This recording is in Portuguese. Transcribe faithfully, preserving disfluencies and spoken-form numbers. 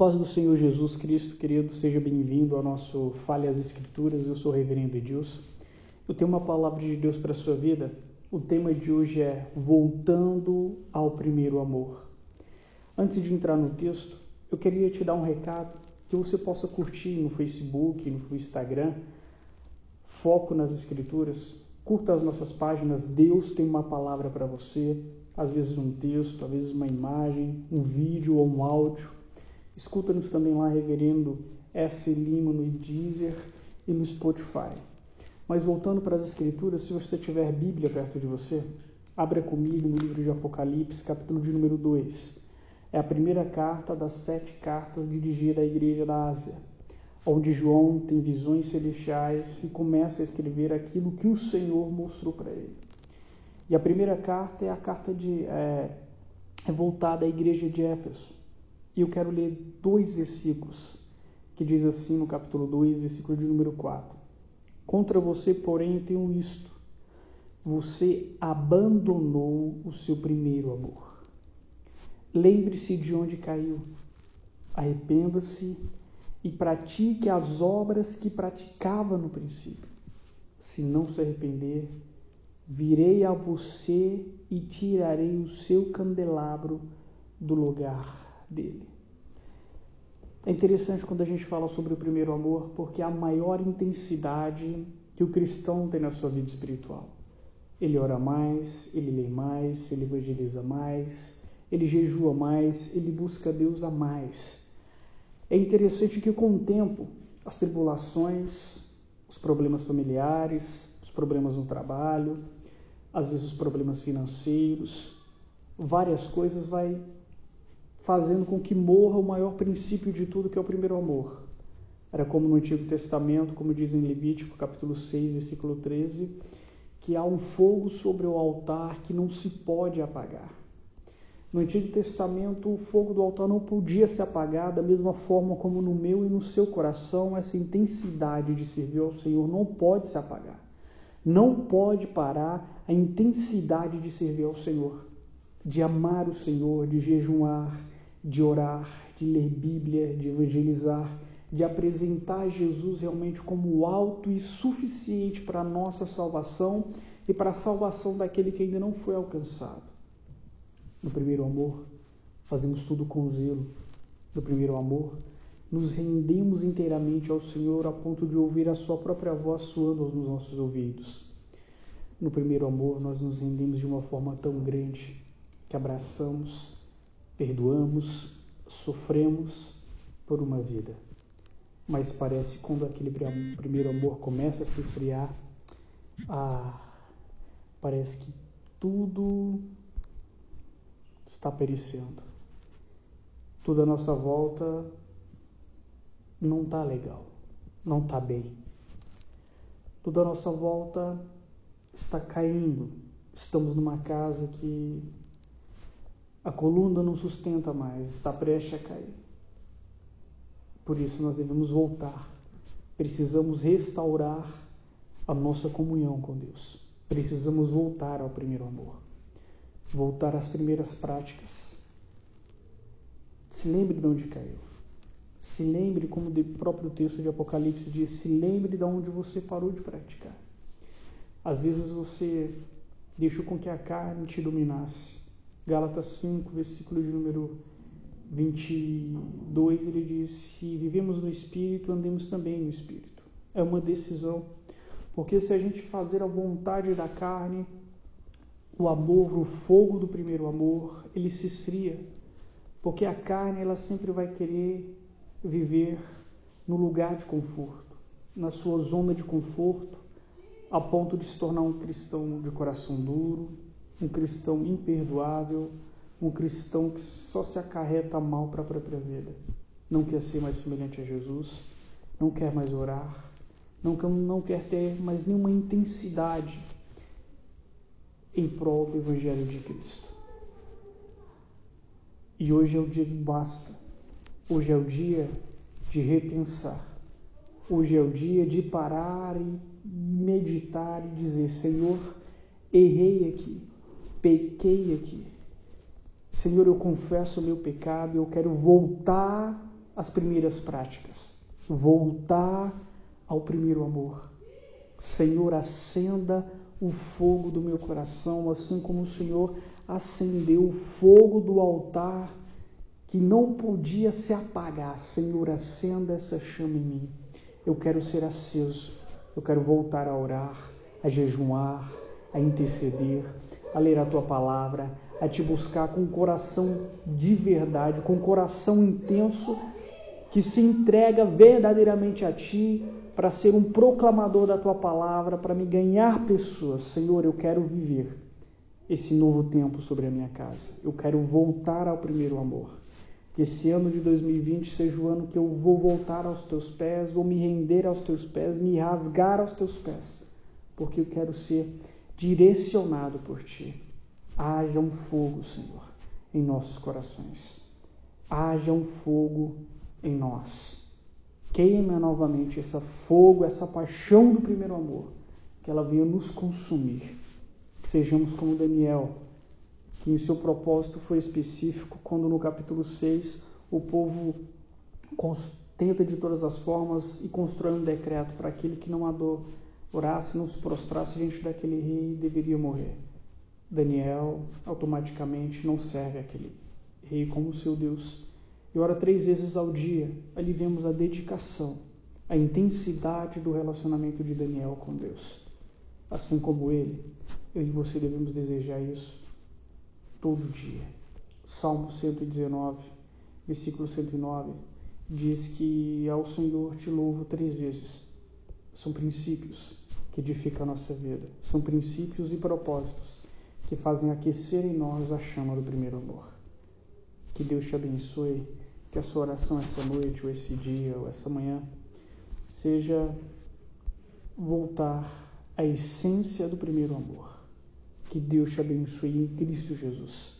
paz do Senhor Jesus Cristo, querido, seja bem-vindo ao nosso Fale às Escrituras. Eu sou o Reverendo Edilson. Eu tenho uma palavra de Deus para a sua vida. O tema de hoje é Voltando ao Primeiro Amor. Antes de entrar no texto, eu queria te dar um recado que você possa curtir no Facebook, no Instagram, Foco nas Escrituras. Curta as nossas páginas, Deus tem uma palavra para você, às vezes um texto, às vezes uma imagem, um vídeo ou um áudio. Escuta-nos também lá, Reverendo S. Lima, no Deezer e no Spotify. Mas voltando para as Escrituras, se você tiver Bíblia perto de você, abra comigo no livro de Apocalipse, capítulo de número dois. É a primeira carta das sete cartas dirigida à igreja da Ásia, onde João tem visões celestiais e começa a escrever aquilo que o Senhor mostrou para ele. E a primeira carta é a carta de, é, é voltada à igreja de Éfeso. E eu quero ler dois versículos, que diz assim no capítulo dois, versículo de número quatro. Contra você, porém, tenho isto: você abandonou o seu primeiro amor. Lembre-se de onde caiu, arrependa-se e pratique as obras que praticava no princípio. Se não se arrepender, virei a você e tirarei o seu candelabro do lugar dele. É interessante quando a gente fala sobre o primeiro amor, porque a maior intensidade que o cristão tem na sua vida espiritual. Ele ora mais, ele lê mais, ele evangeliza mais, ele jejua mais, ele busca Deus a mais. É interessante que, com o tempo, as tribulações, os problemas familiares, os problemas no trabalho, às vezes os problemas financeiros, várias coisas vai fazendo com que morra o maior princípio de tudo, que é o primeiro amor. Era como no Antigo Testamento, como diz em Levítico, capítulo seis, versículo treze, que há um fogo sobre o altar que não se pode apagar. No Antigo Testamento, o fogo do altar não podia se apagar, da mesma forma como no meu e no seu coração, essa intensidade de servir ao Senhor não pode se apagar. Não pode parar a intensidade de servir ao Senhor, de amar o Senhor, de jejuar, de orar, de ler Bíblia, de evangelizar, de apresentar Jesus realmente como alto e suficiente para a nossa salvação e para a salvação daquele que ainda não foi alcançado. No primeiro amor, fazemos tudo com zelo. No primeiro amor, nos rendemos inteiramente ao Senhor a ponto de ouvir a sua própria voz soando nos nossos ouvidos. No primeiro amor, nós nos rendemos de uma forma tão grande que abraçamos, perdoamos, sofremos por uma vida. Mas parece que quando aquele primeiro amor começa a se esfriar, ah, parece que tudo está perecendo. Tudo à nossa volta não está legal, não está bem. Tudo à nossa volta está caindo. Estamos numa casa que a coluna não sustenta mais, está prestes a cair. Por isso nós devemos voltar. Precisamos restaurar a nossa comunhão com Deus. Precisamos voltar ao primeiro amor. Voltar às primeiras práticas. Se lembre de onde caiu. Se lembre, como o próprio texto de Apocalipse diz, se lembre de onde você parou de praticar. Às vezes você deixou com que a carne te dominasse. Gálatas cinco, versículo de número vinte e dois, ele diz: se vivemos no Espírito, andemos também no Espírito. É uma decisão, porque se a gente fazer a vontade da carne, o amor, o fogo do primeiro amor, ele se esfria, porque a carne ela sempre vai querer viver no lugar de conforto, na sua zona de conforto, a ponto de se tornar um cristão de coração duro, um cristão imperdoável, um cristão que só se acarreta mal para a própria vida. Não quer ser mais semelhante a Jesus, não quer mais orar, não, não quer ter mais nenhuma intensidade em prol do Evangelho de Cristo. E hoje é o dia de basta. Hoje é o dia de repensar. Hoje é o dia de parar e meditar e dizer: Senhor, errei aqui, pequei aqui. Senhor, eu confesso o meu pecado, eu quero voltar as primeiras práticas. Voltar ao primeiro amor. Senhor, acenda o fogo do meu coração, assim como o Senhor acendeu o fogo do altar que não podia se apagar. Senhor, acenda essa chama em mim. Eu quero ser aceso. Eu quero voltar a orar, a jejuar, a interceder, a ler a Tua palavra, a Te buscar com um coração de verdade, com um coração intenso, que se entrega verdadeiramente a Ti, para ser um proclamador da Tua palavra, para me ganhar pessoas. Senhor, eu quero viver esse novo tempo sobre a minha casa. Eu quero voltar ao primeiro amor. Que esse ano de dois mil e vinte seja o ano que eu vou voltar aos Teus pés, vou me render aos Teus pés, me rasgar aos Teus pés, porque eu quero ser direcionado por Ti. Haja um fogo, Senhor, em nossos corações. Haja um fogo em nós. Queima novamente esse fogo, essa paixão do primeiro amor, que ela venha nos consumir. Que sejamos como Daniel, que em seu propósito foi específico, quando no capítulo seis o povo tenta de todas as formas e constrói um decreto para aquele que não adorasse, não se prostrasse diante daquele rei, deveria morrer. Daniel automaticamente não serve aquele rei como seu Deus. E ora três vezes ao dia. Ali vemos a dedicação, a intensidade do relacionamento de Daniel com Deus. Assim como ele, eu e você devemos desejar isso todo dia. Salmo cento e dezenove, versículo cento e nove, diz que ao Senhor te louvo três vezes. São princípios que edificam a nossa vida. São princípios e propósitos que fazem aquecer em nós a chama do primeiro amor. Que Deus te abençoe, que a sua oração essa noite, ou esse dia, ou essa manhã, seja voltar à essência do primeiro amor. Que Deus te abençoe em Cristo Jesus.